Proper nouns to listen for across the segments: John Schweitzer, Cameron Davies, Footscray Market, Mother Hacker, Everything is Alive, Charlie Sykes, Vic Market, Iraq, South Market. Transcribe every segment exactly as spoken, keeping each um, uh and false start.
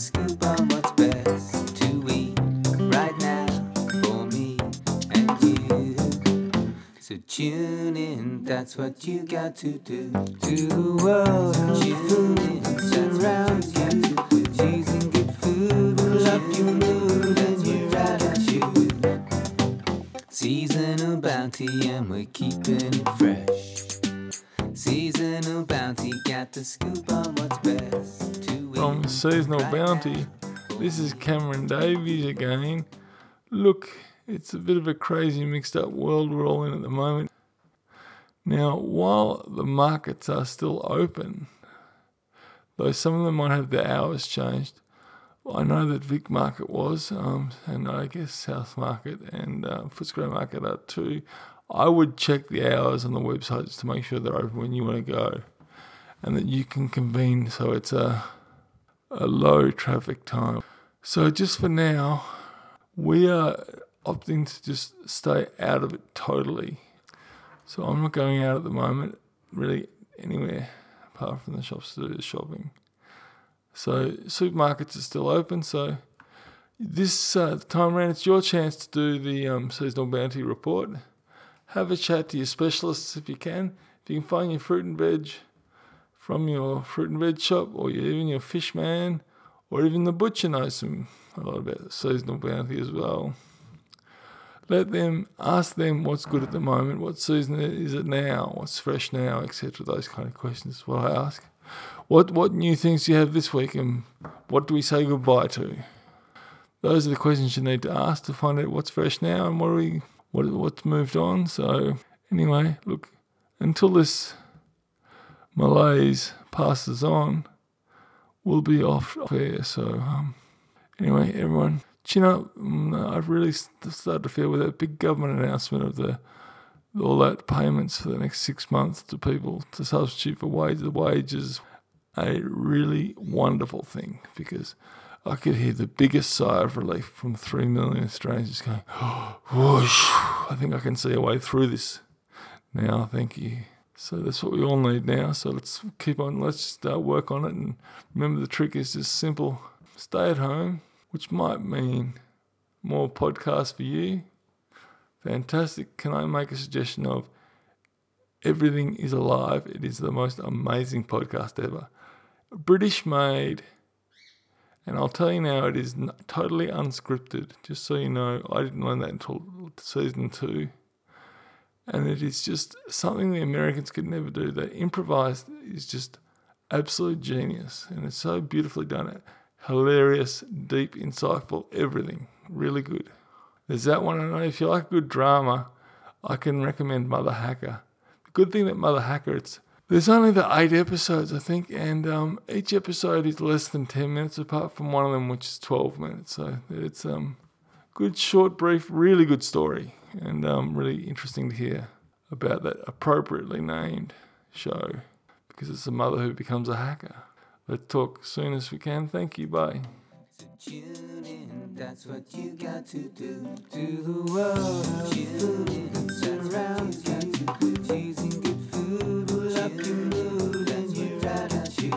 scoop on what's best to eat right now for me and you. So tune in, that's what you got to do. To the world of food surrounds you. Choosing good food will up your mood as we ride at you. Seasonal bounty and we're keeping it fresh. Seasonal bounty, got the scoop on what's best to eat. From Seasonal Bounty, this is Cameron Davies again. Look, it's a bit of a crazy mixed up world we're all in at the moment. Now, while the markets are still open, though some of them might have their hours changed, I know that Vic Market was, um, and I guess South Market and uh, Footscray Market are too. I would check the hours on the websites to make sure they're open when you want to go and that you can convene so it's a, a low traffic time. So just for now, we are opting to just stay out of it totally. So I'm not going out at the moment really anywhere apart from the shops to do the shopping. So supermarkets are still open, so this uh, time around it's your chance to do the um, seasonal bounty report. Have a chat to your specialists if you can. If you can find your fruit and veg from your fruit and veg shop, or even your fish man, or even the butcher knows some a lot about seasonal bounty as well. Let them, ask them what's good at the moment, what season is it now, what's fresh now, et cetera. Those kind of questions is what I ask. What what new things do you have this week, and what do we say goodbye to? Those are the questions you need to ask to find out what's fresh now and what are we... What what's moved on. So anyway, look, until this malaise passes on, we'll be off air. So um, anyway, everyone, chin up. I've really started to feel with that big government announcement of the all that payments for the next six months to people to substitute for wages. The wage is a really wonderful thing because I could hear the biggest sigh of relief from three million Australians just going, whoosh, I think I can see a way through this now, thank you. So that's what we all need now, so let's keep on, let's just uh, work on it, and remember the trick is just simple, stay at home, which might mean more podcasts for you. Fantastic. Can I make a suggestion of Everything is Alive? It is the most amazing podcast ever. British made. And I'll tell you now, it is totally unscripted. Just so you know, I didn't learn that until season two. And it is just something the Americans could never do. That improvised is just absolute genius. And it's so beautifully done. Hilarious, deep, insightful, everything. Really good. There's that one. I know if you like good drama, I can recommend Mother Hacker. The good thing that Mother Hacker, it's... There's only the eight episodes, I think, and um, each episode is less than ten minutes, apart from one of them, which is twelve minutes. So it's um, good, short, brief, really good story, and um, really interesting to hear about that appropriately named show, because it's a mother who becomes a hacker. Let's talk soon as we can. Thank you. Bye. So tune in, that's what you got to do. To the world of food that surrounds you, choosing good food. Up your mood and you ride at you.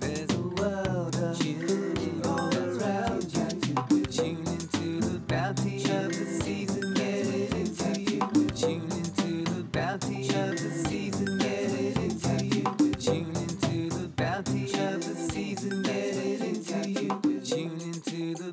There's a world of food all around you. Tune into the bounty of the season, get it into you. Tune into the bounty of the season, get it into you. Tune into the bounty of the season, get it into you. Tune into the